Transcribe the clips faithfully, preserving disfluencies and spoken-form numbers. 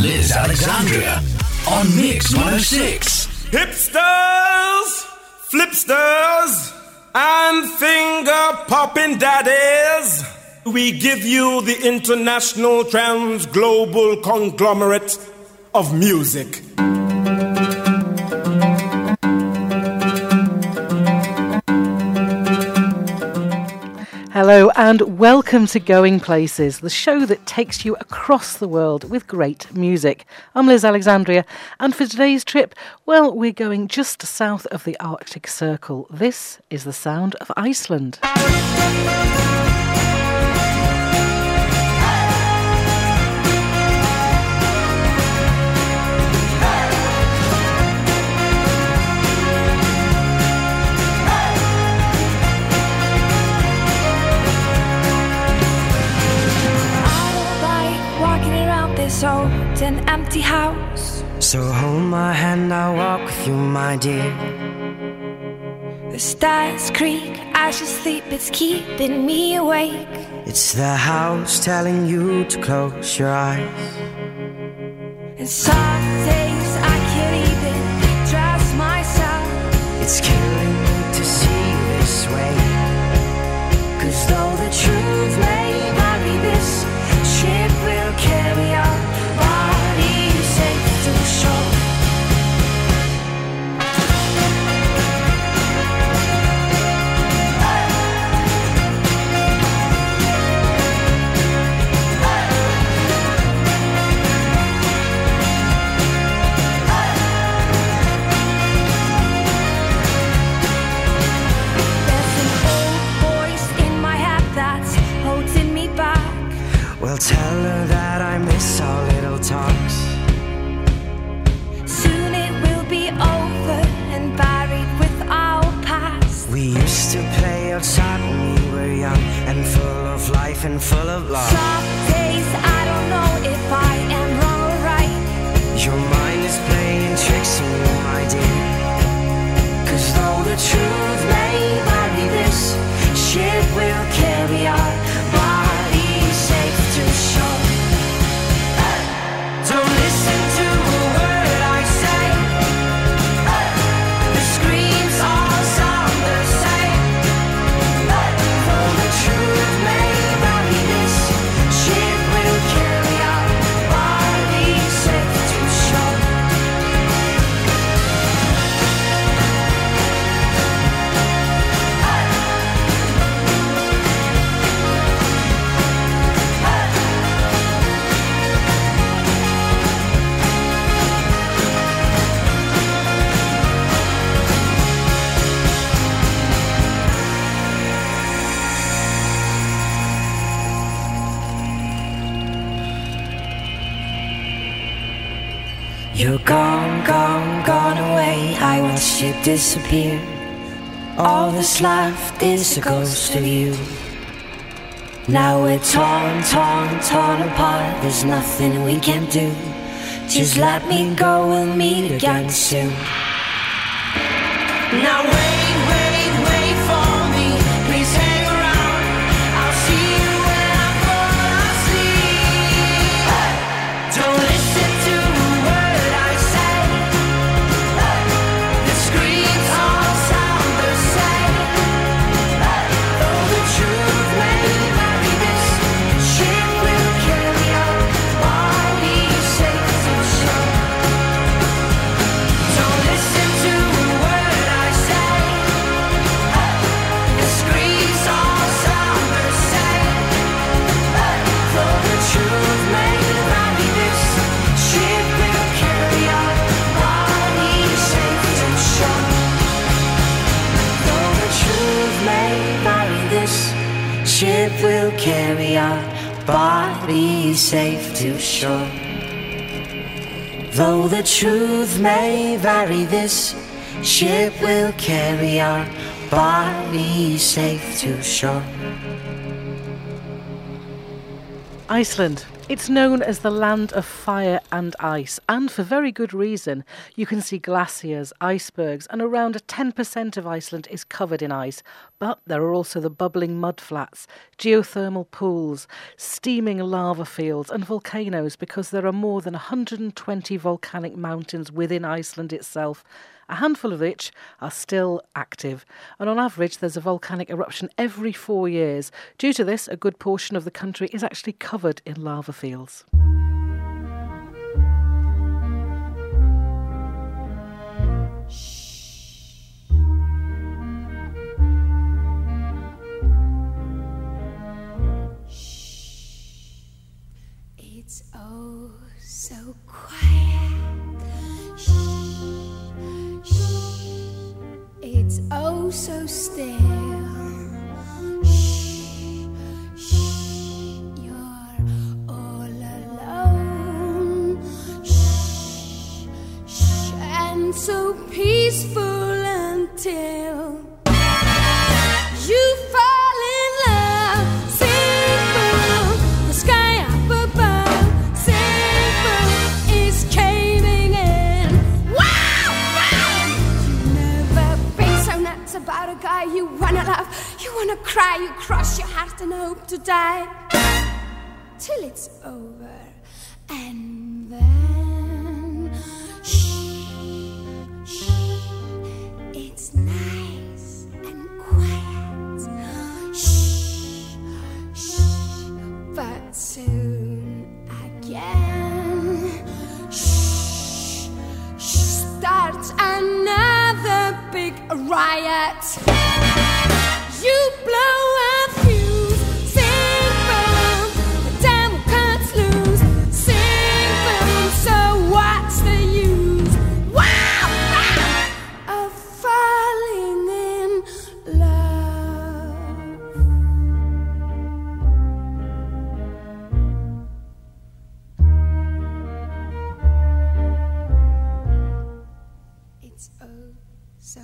Liz Alexandria on Mix one oh six. Hipsters, flipsters, and finger-popping daddies, we give you the international trans-global conglomerate of music. Hello and welcome to Going Places, the show that takes you across the world with great music. I'm Liz Alexandria, and for today's trip, well, we're going just south of the Arctic Circle. This is the sound of Iceland. This old and empty house. So hold my hand, I'll walk with you, my dear. The stairs creak as you sleep, it's keeping me awake. It's the house telling you to close your eyes. And some days I can't even dress myself. It's killing me to see this way, 'cause though the truth may vary, this ship will carry on. I'll tell her that I miss our little talks. Soon it will be over and buried with our past. We used to play outside when we were young, and full of life and full of love. Some days I don't know if I am wrong or right. Your mind is playing tricks on you, my dear, 'cause though the truth may vary, this ship will carry on. You're gone, gone, gone away. I watch the ship disappear. All that's left is a ghost of you. Now we're torn, torn, torn apart. There's nothing we can do. Just let me go, we'll meet again soon. Now wait. Ship will carry our bodies safe to shore. Though the truth may vary, this ship will carry our bodies safe to shore. Iceland. It's known as the land of fire and ice, and for very good reason. You can see glaciers, icebergs, and around ten percent of Iceland is covered in ice. But there are also the bubbling mud flats, geothermal pools, steaming lava fields and volcanoes, because there are more than one hundred twenty volcanic mountains within Iceland itself, a handful of which are still active. And on average, there's a volcanic eruption every four years. Due to this, a good portion of the country is actually covered in lava fields. It's oh so quiet. Shh, shh. It's oh so still. Shh, shh. You're all alone. Shh, shh. And so peaceful until you fall. About a guy you wanna love, you wanna cry, you cross your heart and hope to die till it's over, and then shh, shh, it's nice and quiet, shh, shh, but soon again, shh, shh, starts another big riot. You blow a fuse, sing boom, the damn cuts loose, sing boom, so what's the use? Wow, wow, of falling in love. It's oh so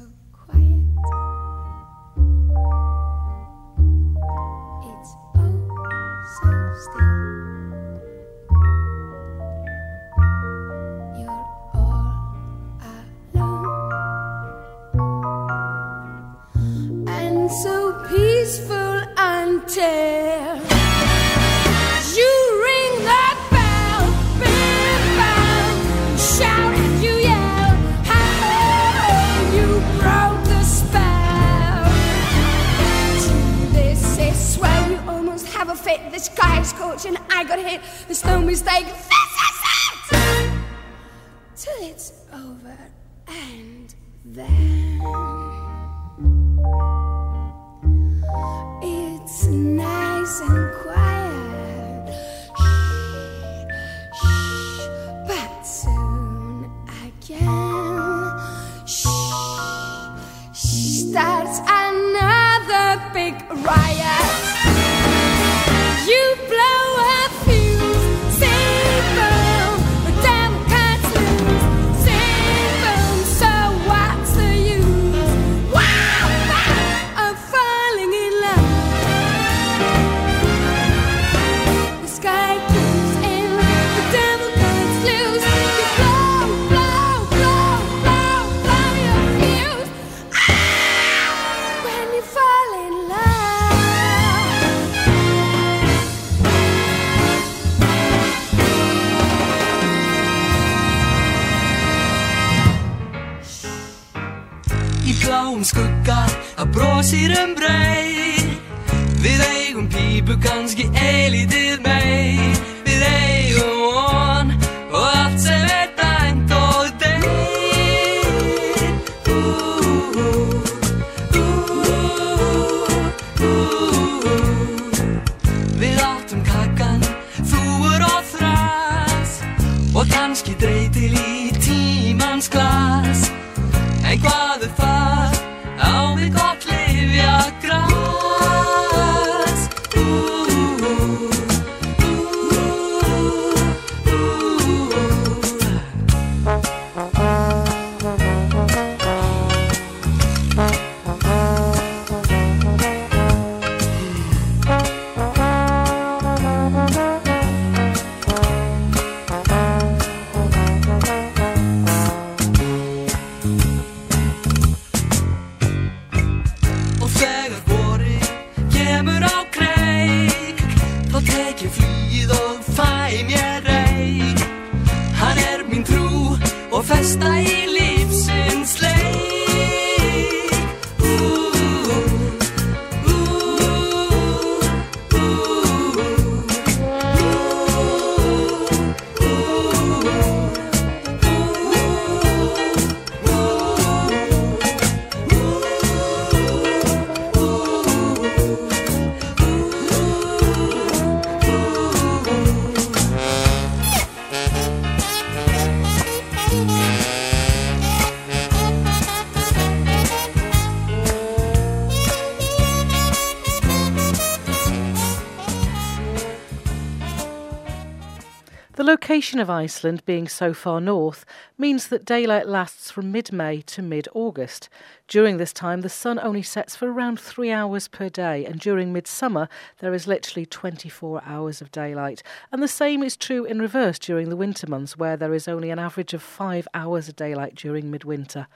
location of Iceland being so far north means that daylight lasts from mid-May to mid-August. During this time, the sun only sets for around three hours per day, and during midsummer, there is literally twenty-four hours of daylight. And the same is true in reverse during the winter months, where there is only an average of five hours of daylight during midwinter.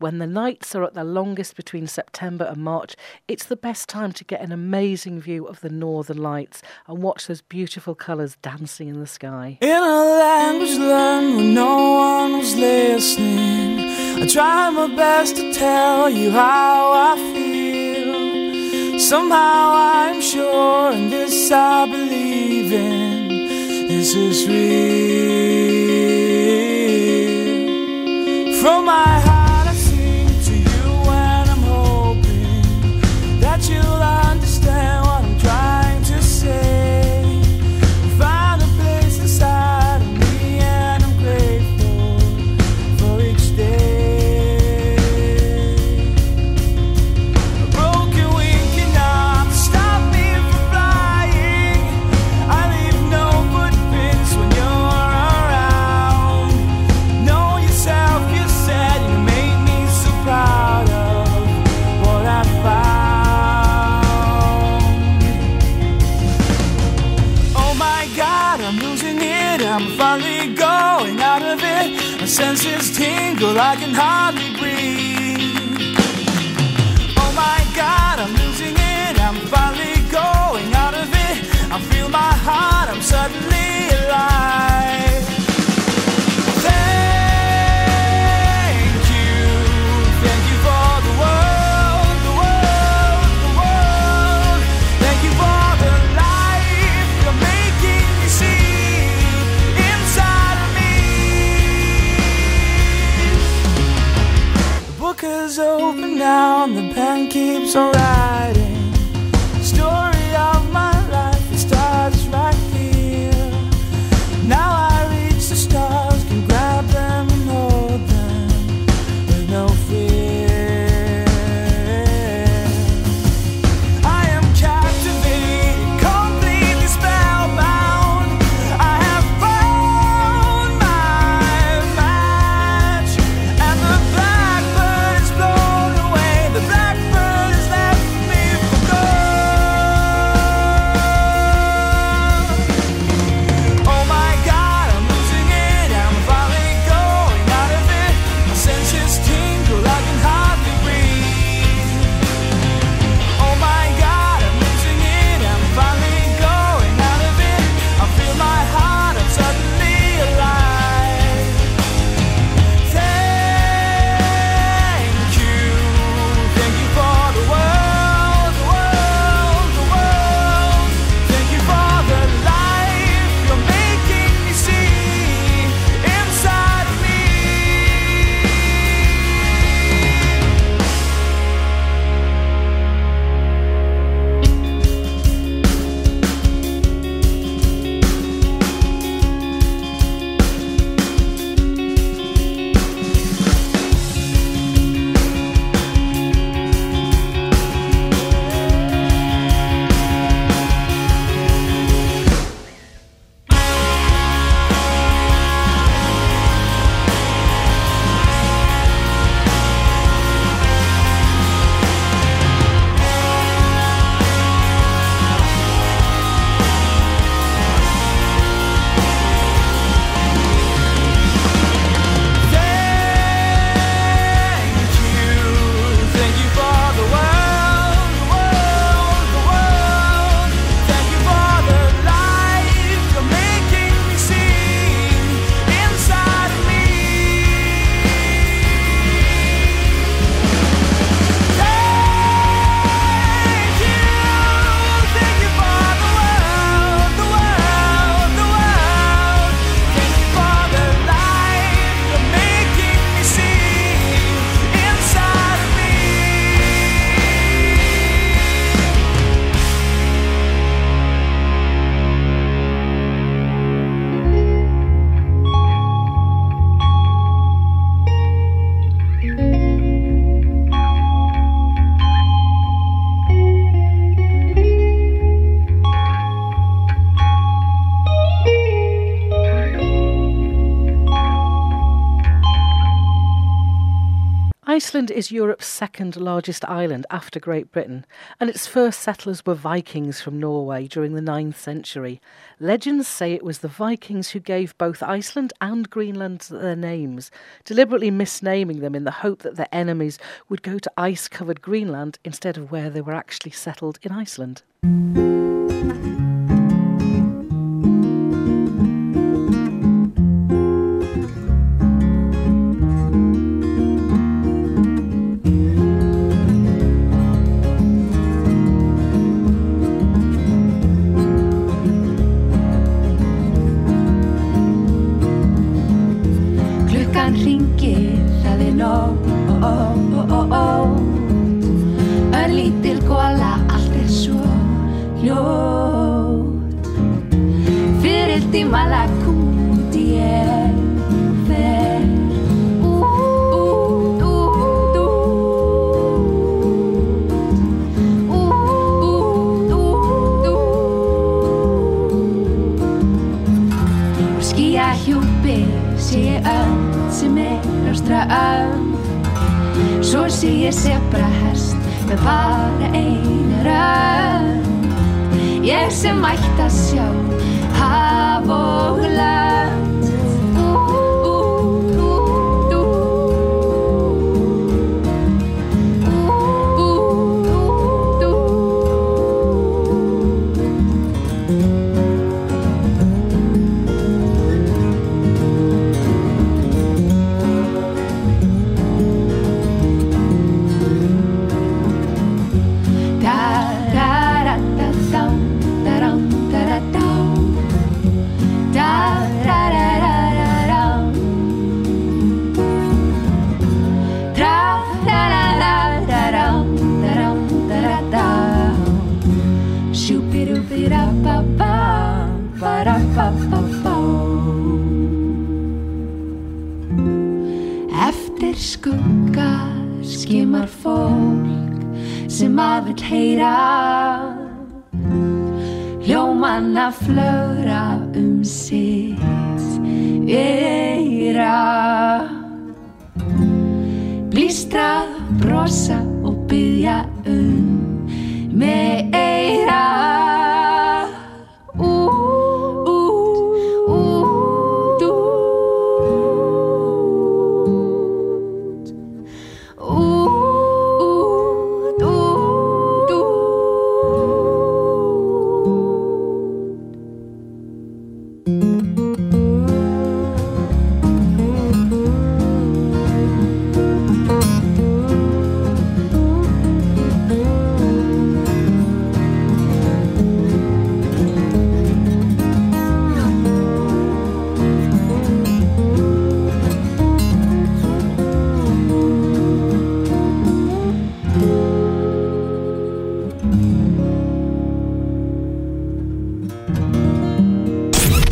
When the nights are at their longest between September and March, it's the best time to get an amazing view of the northern lights and watch those beautiful colours dancing in the sky. In a language learned when no one was listening, I try my best to tell you how I feel. Somehow I'm sure, and this I believe in, this is real. From my heart you'll understand what I'm trying to say. Find a place inside of me, and I'm grateful for each day. A broken wing cannot stop me from flying. I leave no footprints when you're around. Know yourself, you said, you made me so proud of what I found. I'm finally going out of it. My senses tingle, I can hardly breathe. Oh my God, I'm losing it. I'm finally going out of it. I feel my heart, I'm suddenly alive. Is open now and the pen keeps on writing. The story of my life, it starts right here. Now I reach the stars, can grab them and hold them with no fear. I am captivated, completely spellbound. I have found my match, and the blackbird. The blackbird has left me Iceland is Europe's second largest island after Great Britain, and its first settlers were Vikings from Norway during the ninth century. Legends say it was the Vikings who gave both Iceland and Greenland their names, deliberately misnaming them in the hope that their enemies would go to ice-covered Greenland instead of where they were actually settled in Iceland.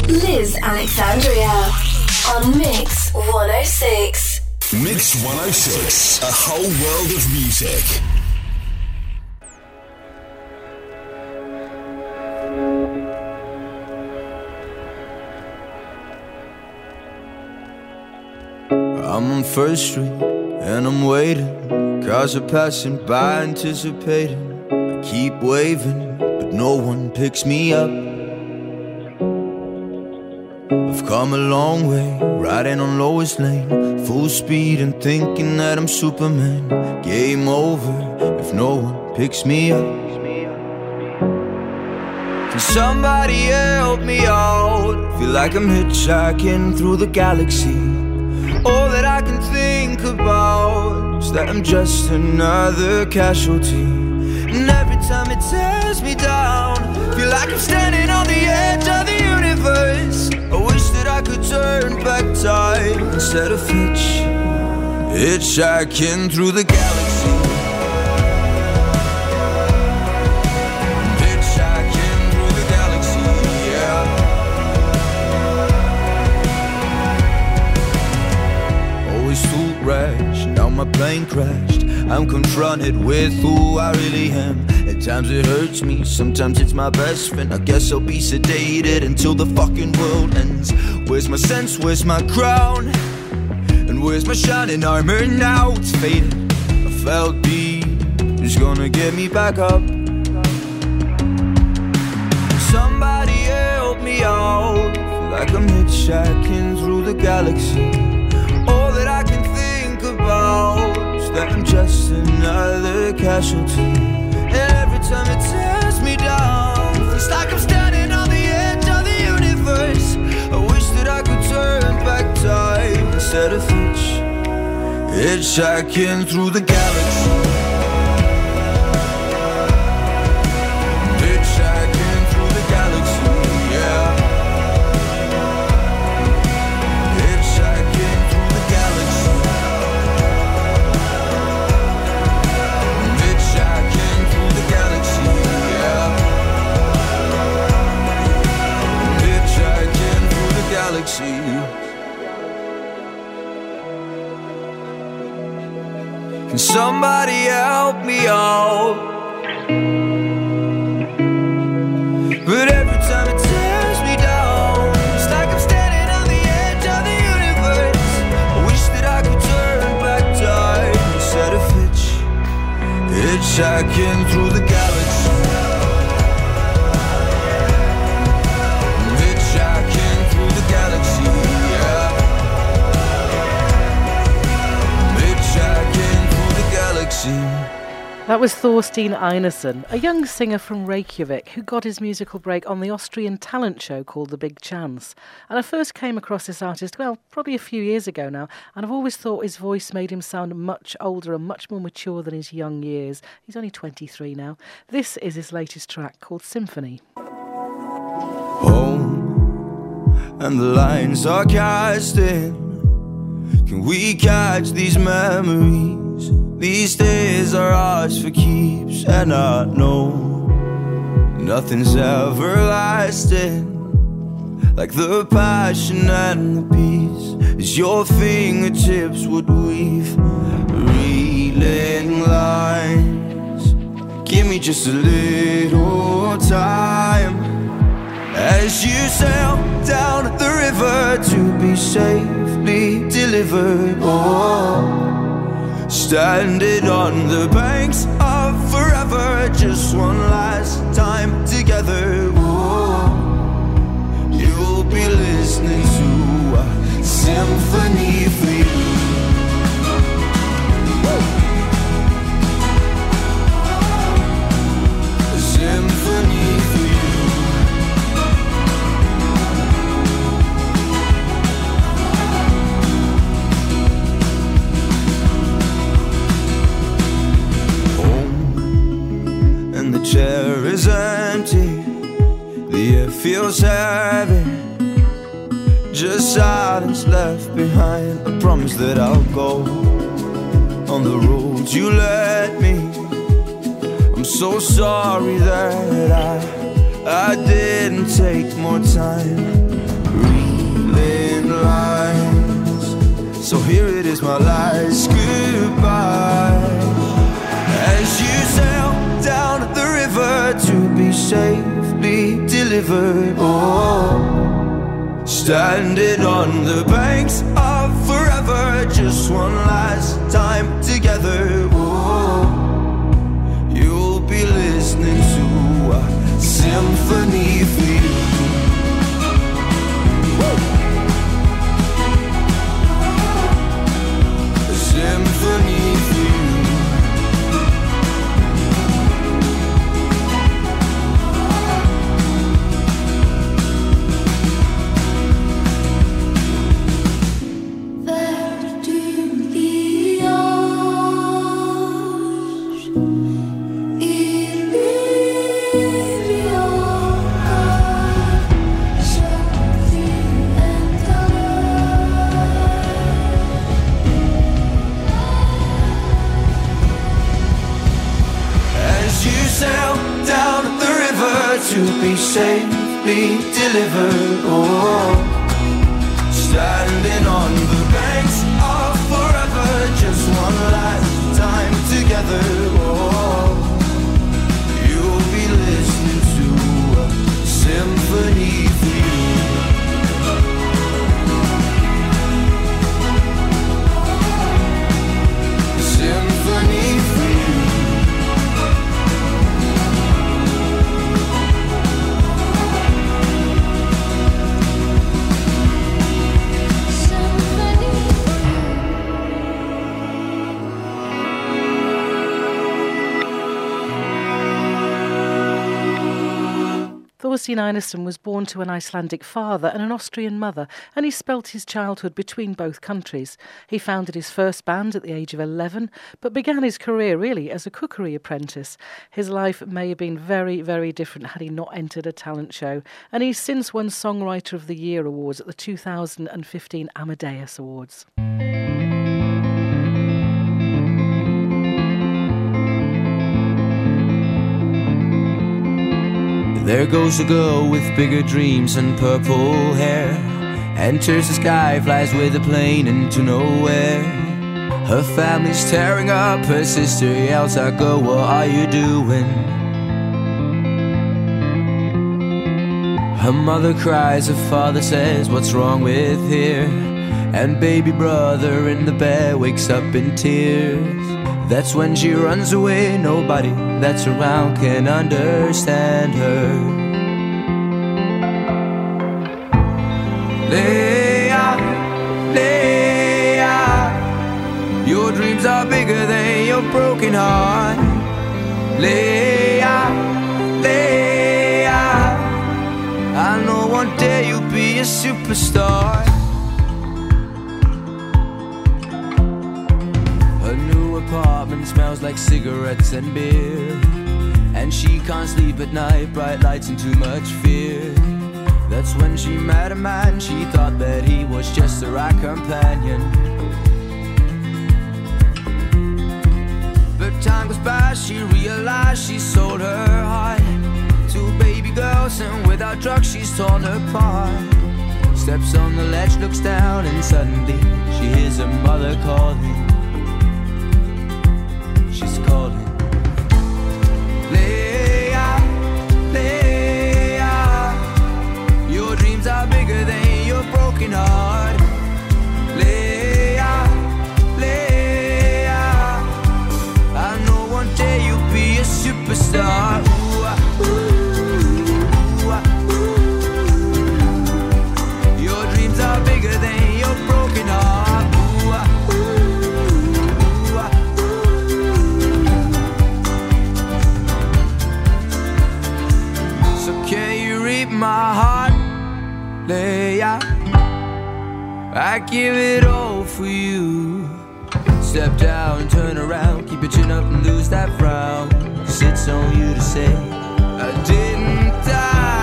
Liz Alexandria on Mix one oh six. Mix one oh six, a whole world of music. I'm on First Street and I'm waiting. Cars are passing by, anticipating. I keep waving, but no one picks me up. I've come a long way, riding on lowest lane, full speed and thinking that I'm Superman. Game over if no one picks me up. Can somebody help me out? Feel like I'm hitchhiking through the galaxy. All that I can think about is that I'm just another casualty. And every time it tears me down, feel like I'm standing on the edge of the universe. I wish that I could turn back time instead of hitch, hitchhiking through the galaxy. Hitchhiking through the galaxy, yeah. Always too rash, now my plane crashed. I'm confronted with who I really am. At times it hurts me, sometimes it's my best friend. I guess I'll be sedated until the fucking world ends. Where's my sense, where's my crown? And was my shining armor, now it's fading. I felt deep, it's gonna get me back up. Somebody help me out, feel like I'm hitchhiking through the galaxy. All that I can think about is that I'm just another casualty. And every time it tears me down, feels like I'm standing on the edge of the universe. I wish that I could turn back time instead of hitch, hitchhiking through the galaxy. Can somebody help me out? But every time it tears me down, it's like I'm standing on the edge of the universe. I wish that I could turn back time instead of hitch, hitchhiking through the galaxy. That was Thorstein Einarsson, a young singer from Reykjavik who got his musical break on the Austrian talent show called The Big Chance. And I first came across this artist, well, probably a few years ago now, and I've always thought his voice made him sound much older and much more mature than his young years. He's only twenty-three now. This is his latest track called Symphony. Home and the lines are casting. Can we catch these memories? These days are ours for keeps, and I know nothing's everlasting. Like the passion and the peace is your fingertips would weave. Reeling lines, give me just a little time. As you sail down the river to be safely delivered, oh, standing on the banks of forever, just one last time together. Oh, you'll be listening to a symphony for you. A symphony for chair is empty, the air feels heavy, just silence left behind. I promise that I'll go on the roads you let me. I'm so sorry that I, I didn't take more time. Reeling lines, so here it is, my last goodbye. As you sail down the river to be safely delivered, oh, standing on the banks of forever, just one last time together, oh, you'll be listening to a symphony for you. Whoa. A symphony for you. Safely delivered, oh, standing on the banks of forever, just one last time together, oh, you'll be listening to a symphony for you. Thorstein Einarsson was born to an Icelandic father and an Austrian mother, and he spelt his childhood between both countries. He founded his first band at the age of eleven, but began his career really as a cookery apprentice. His life may have been very, very different had he not entered a talent show, and he's since won Songwriter of the Year awards at the two thousand fifteen Amadeus Awards. There goes a girl with bigger dreams and purple hair. Enters the sky, flies with a plane into nowhere. Her family's tearing up, her sister yells out, "Go, what are you doing?" Her mother cries, her father says, "What's wrong with here?" And baby brother in the bed wakes up in tears. That's when she runs away, nobody that's around can understand her. Leia, Leia, your dreams are bigger than your broken heart. Leia, Leia, I know one day you'll be a superstar. Apartment smells like cigarettes and beer, and she can't sleep at night, bright lights and too much fear. That's when she met a man, she thought that he was just the right companion. But time goes by, she realized she sold her heart to baby girls, and without drugs she's torn apart. Steps on the ledge, looks down, and suddenly she hears her mother calling. Calling. Leia, Leia, your dreams are bigger than your broken heart. Leia, Leia, I know one day you'll be a superstar. Ooh, ooh, ooh, ooh. Your dreams are bigger than your broken heart. My heart, Leia, I give it all for you. Step down, turn around, keep your chin up and lose that frown. Sits on you to say, I didn't die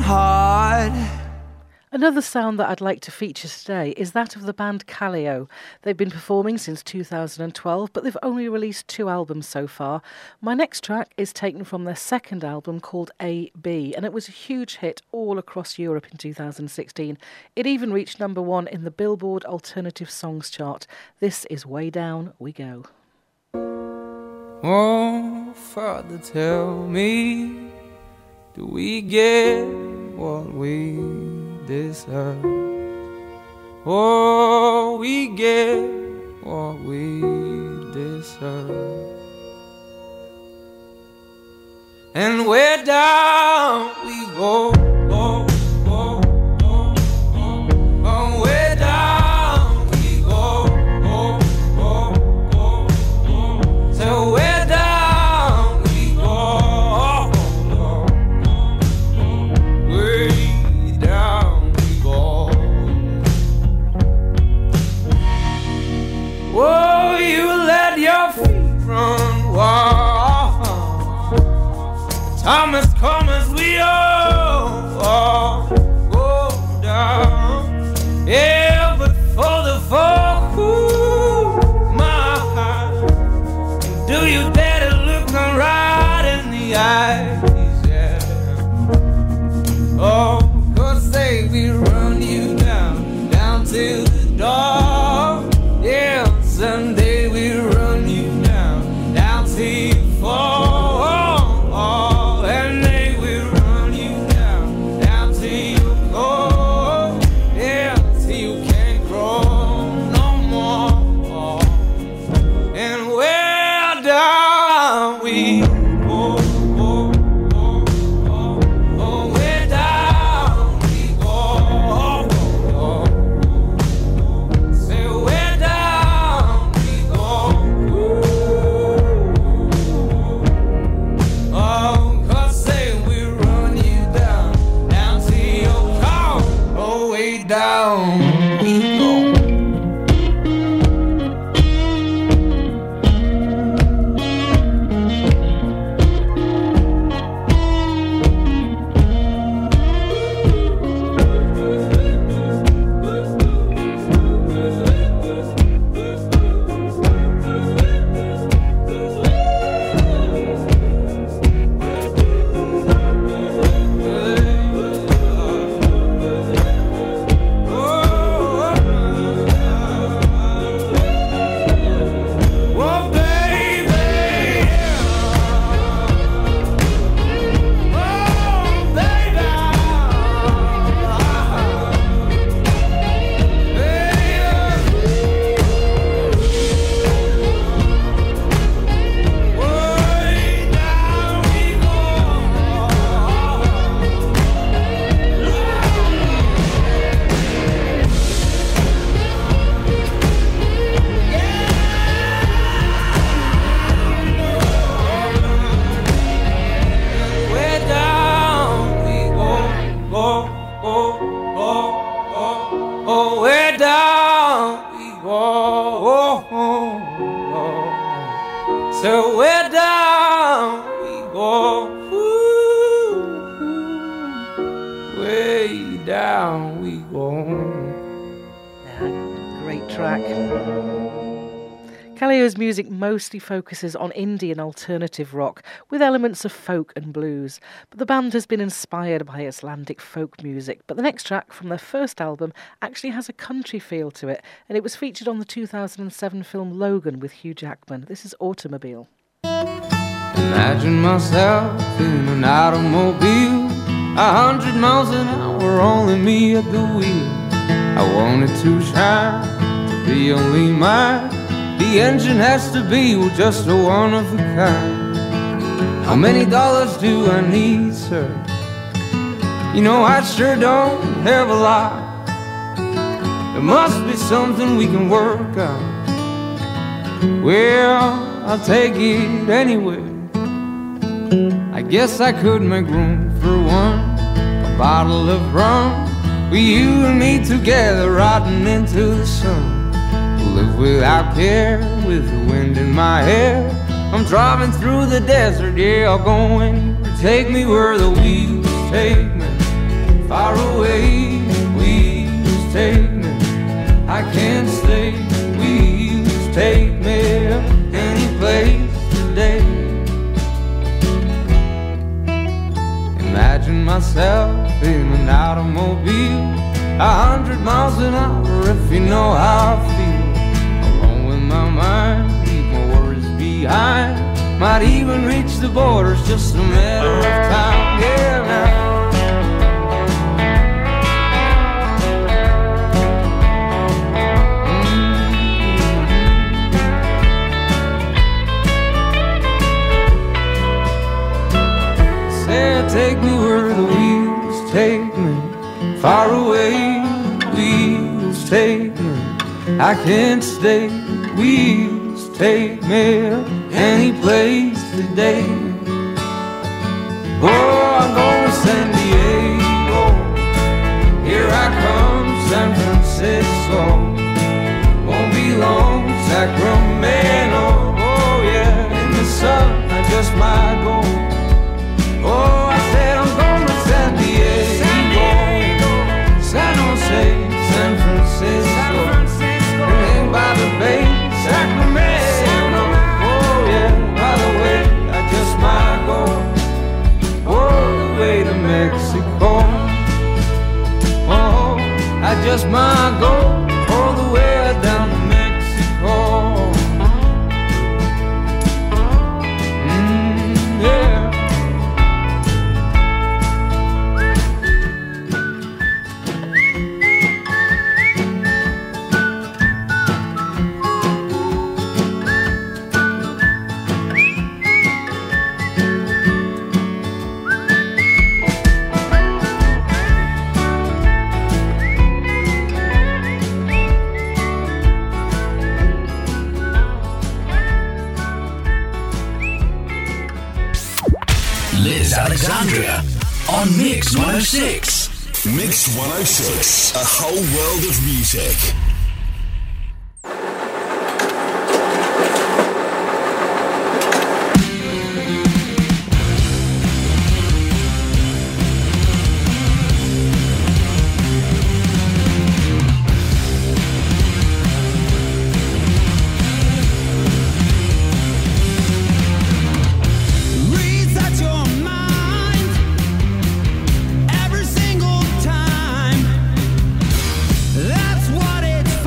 hard. Another sound that I'd like to feature today is that of the band Kaleo. They've been performing since two thousand twelve, but they've only released two albums so far. My next track is taken from their second album called A B, and it was a huge hit all across Europe in two thousand sixteen. It even reached number one in the Billboard Alternative Songs chart. This is Way Down We Go. Oh, Father, tell me, do we get what we deserve? Oh, we get what we deserve. And where down we go, go, go, go, go. And where down we go, go, go, go, go. So where I'm as calm as we all, all go down. Yeah, but for the fall, ooh, my heart. down we go. Yeah, great track. Kaleo's music mostly focuses on indie and alternative rock, with elements of folk and blues. But the band has been inspired by Icelandic folk music. But the next track from their first album actually has a country feel to it, and it was featured on the two thousand seven film Logan with Hugh Jackman. This is Automobile. Imagine myself in an automobile, a hundred miles an hour, only me at the wheel. I wanted to shine, to be only mine. The engine has to be just a one of a kind. How many dollars do I need, sir? You know I sure don't have a lot. There must be something we can work out. Well, I'll take it anyway. I guess I could make room for one, a bottle of rum, with you and me together rotting into the sun. Live without care, with the wind in my hair. I'm driving through the desert, yeah, I'll go anywhere. Take me where the wheels take me, far away, wheels take me. I can't stay, wheels take me any place today. Imagine myself in an automobile, a hundred miles an hour, if you know how I feel. My mind, leave my worries behind. Might even reach the borders, just a matter of time. Yeah, now. Mm-hmm. Say, take me where the wheels take me, far away, wheels take me. I can't stay. Wheels take me any place today. Oh, I'm going to San Diego. Here I come, San Francisco. Won't be long, Sacramento. Oh, yeah, in the sun, I just might go. Oh, I said I'm going to San Diego. San, Diego. San Jose, San Francisco. San Francisco. And by the bay. Sacramento, oh yeah, by the way, I just might go all the way to Mexico. Oh, I just might go all the way down to Mexico. Mm, yeah. Liz Alexandria on Mix one oh six. Mix one oh six, a whole world of music. That's what it's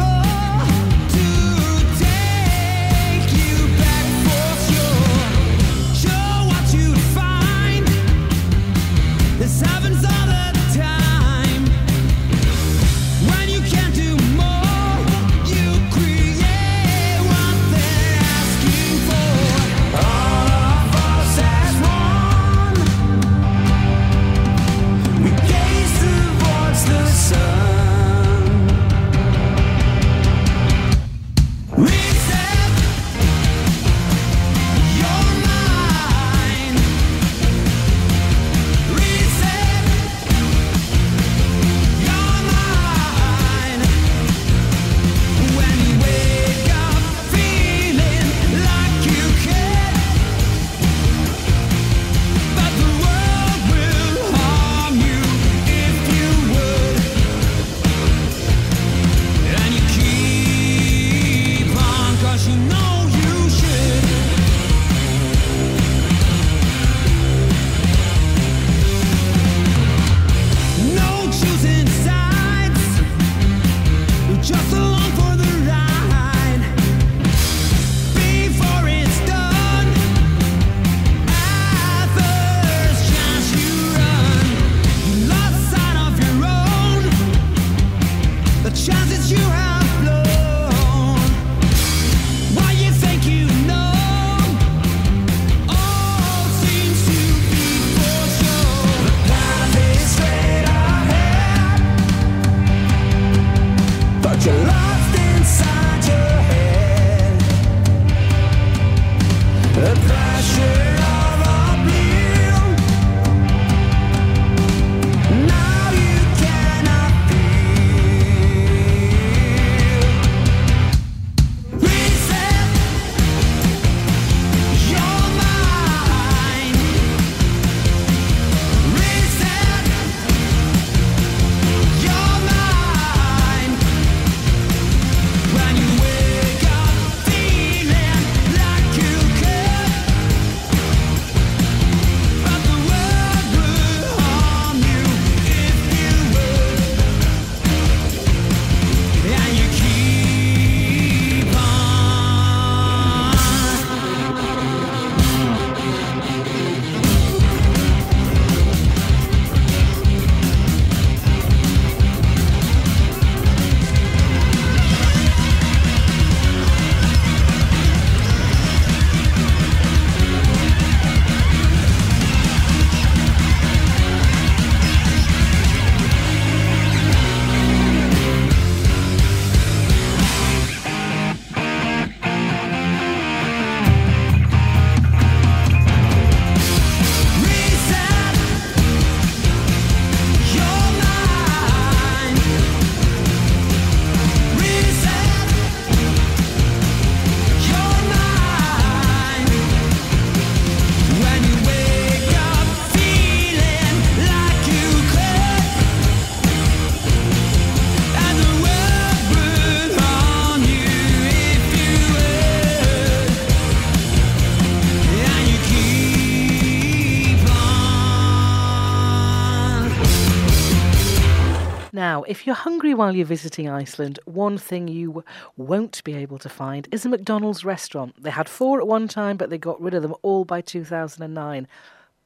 Now, if you're hungry while you're visiting Iceland, one thing you won't be able to find is a McDonald's restaurant. They had four at one time, but they got rid of them all by two thousand nine.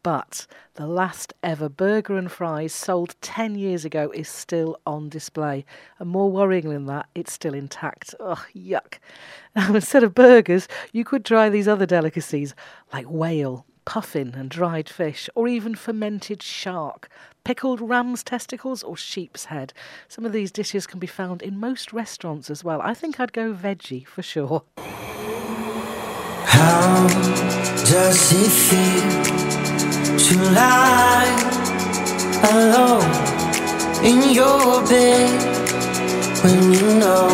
But the last ever burger and fries sold ten years ago is still on display. And more worrying than that, it's still intact. Ugh, yuck. Now, instead of burgers, you could try these other delicacies like whale, puffin and dried fish, or even fermented shark, pickled ram's testicles or sheep's head. Some of these dishes can be found in most restaurants as well. I think I'd go veggie for sure. How does it feel to lie alone in your bed when you know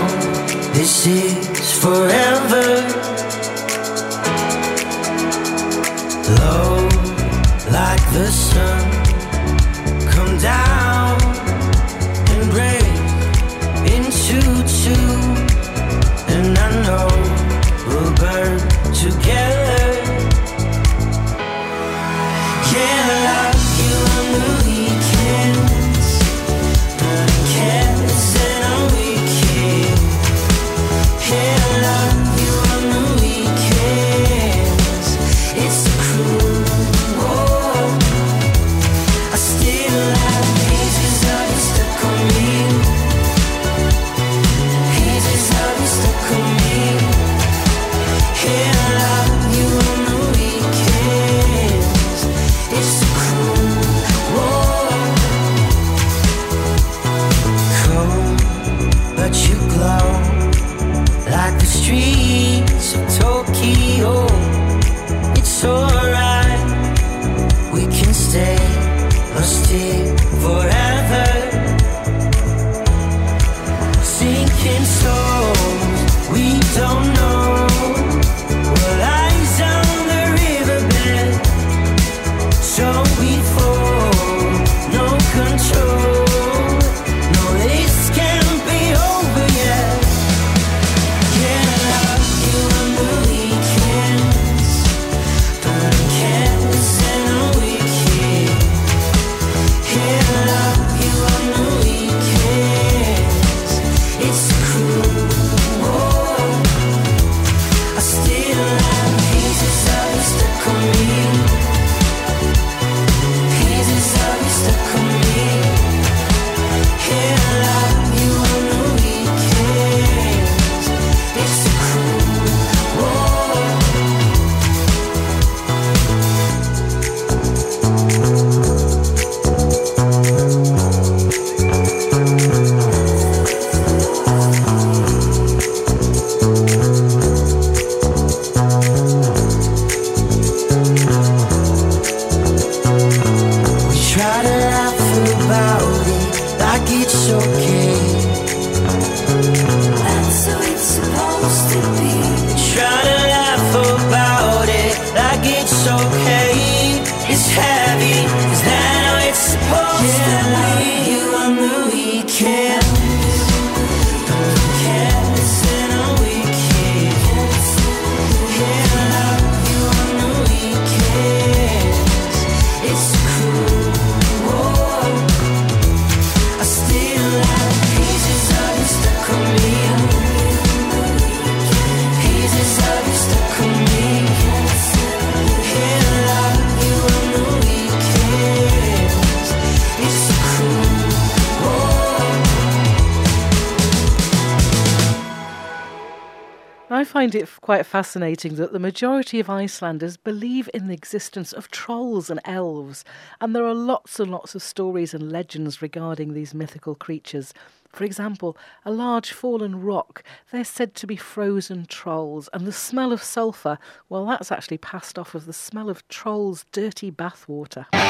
this is forever? Low like the sun, come down and break into two, and I know we'll burn together. Yeah, I love you on the weekends, the weekends and on weekends. Yeah, I love you on the weekends. It's I find it quite fascinating that the majority of Icelanders believe in the existence of trolls and elves, and there are lots and lots of stories and legends regarding these mythical creatures. For example, a large fallen rock, they're said to be frozen trolls, and the smell of sulphur, well, that's actually passed off as the smell of trolls' dirty bathwater. We're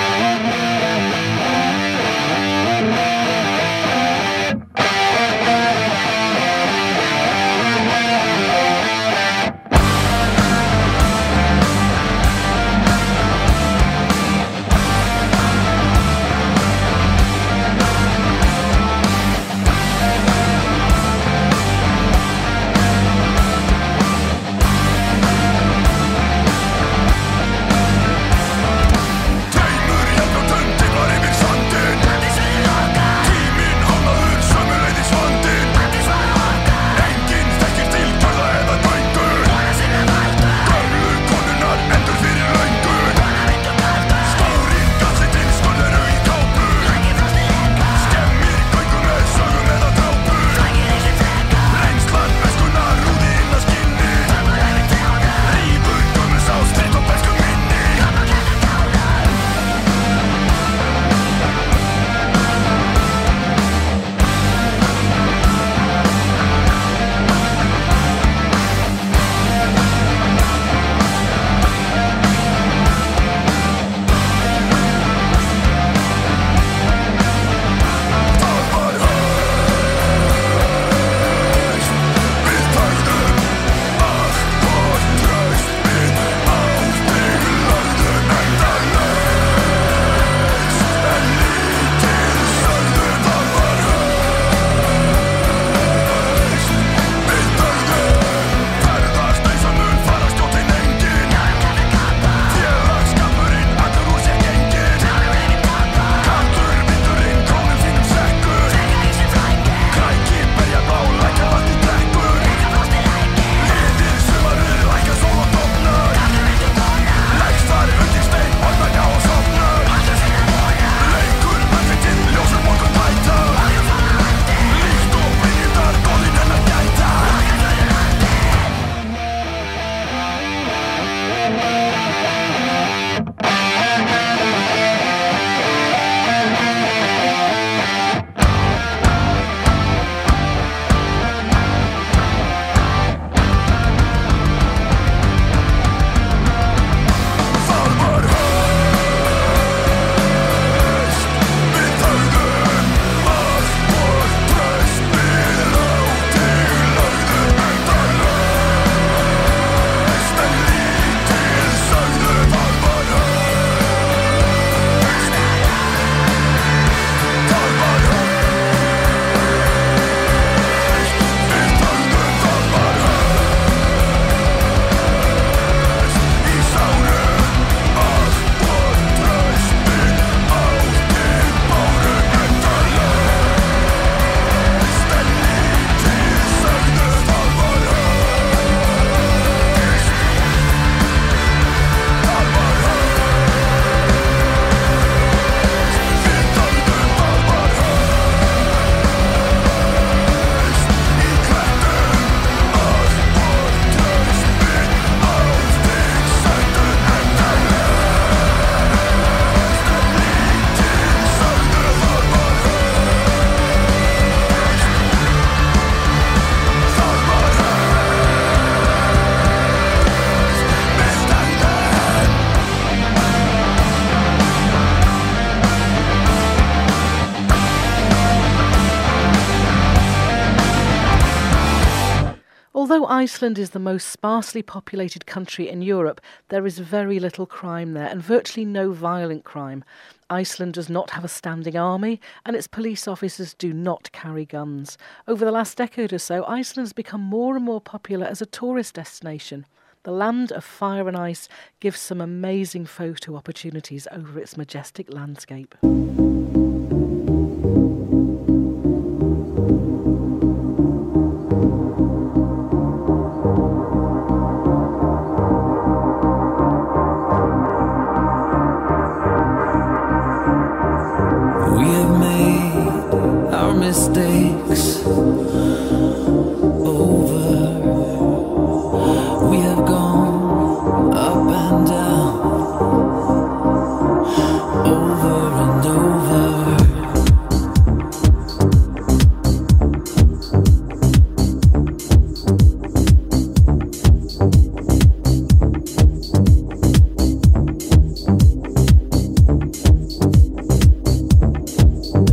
Although Iceland is the most sparsely populated country in Europe, there is very little crime there and virtually no violent crime. Iceland does not have a standing army and its police officers do not carry guns. Over the last decade or so, Iceland has become more and more popular as a tourist destination. The land of fire and ice gives some amazing photo opportunities over its majestic landscape. Mistakes over. We have gone up and down, over and over.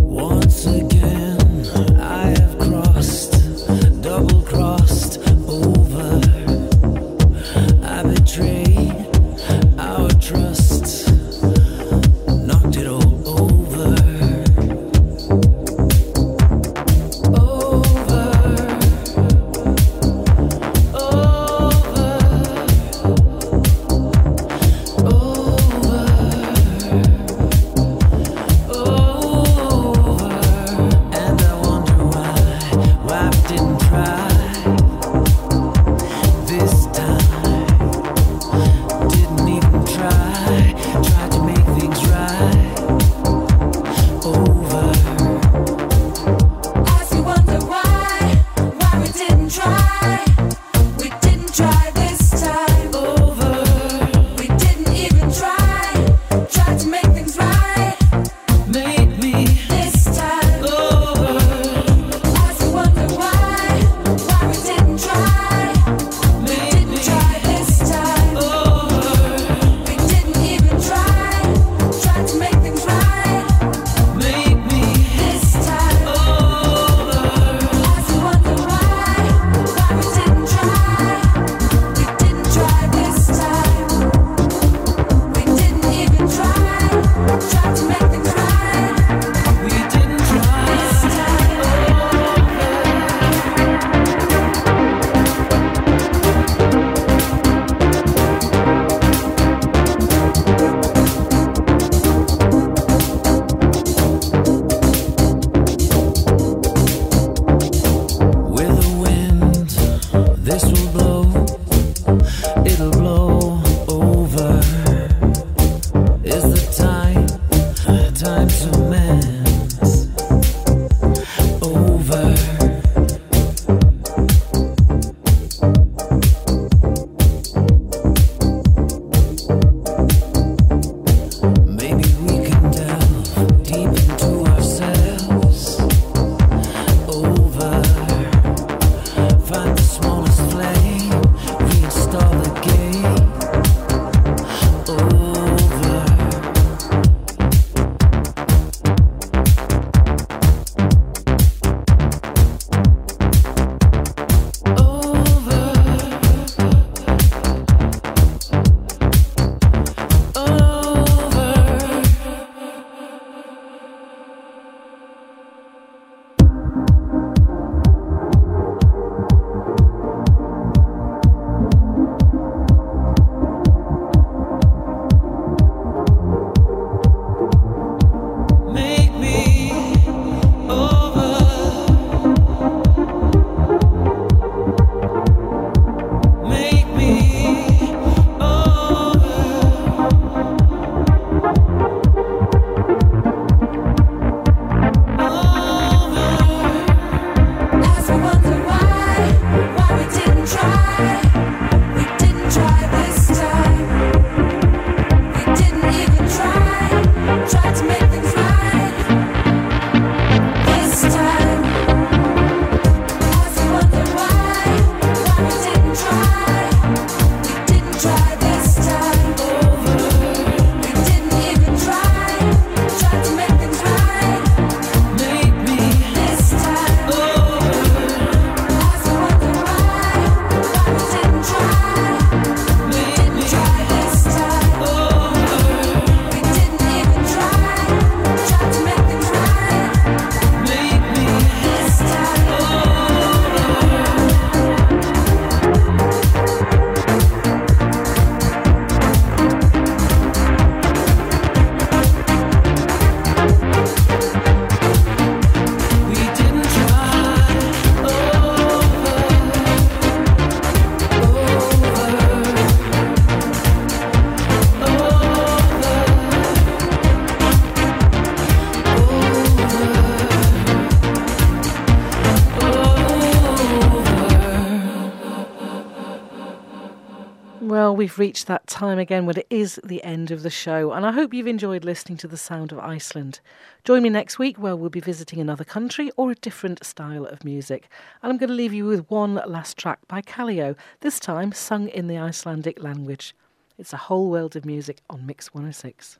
Once again. Well, we've reached that time again when it is the end of the show, and I hope you've enjoyed listening to The Sound of Iceland. Join me next week where we'll be visiting another country or a different style of music. And I'm going to leave you with one last track by Kaleo, this time sung in the Icelandic language. It's a whole world of music on Mix one oh six.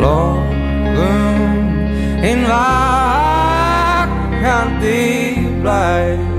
Logan in vakandi blæ.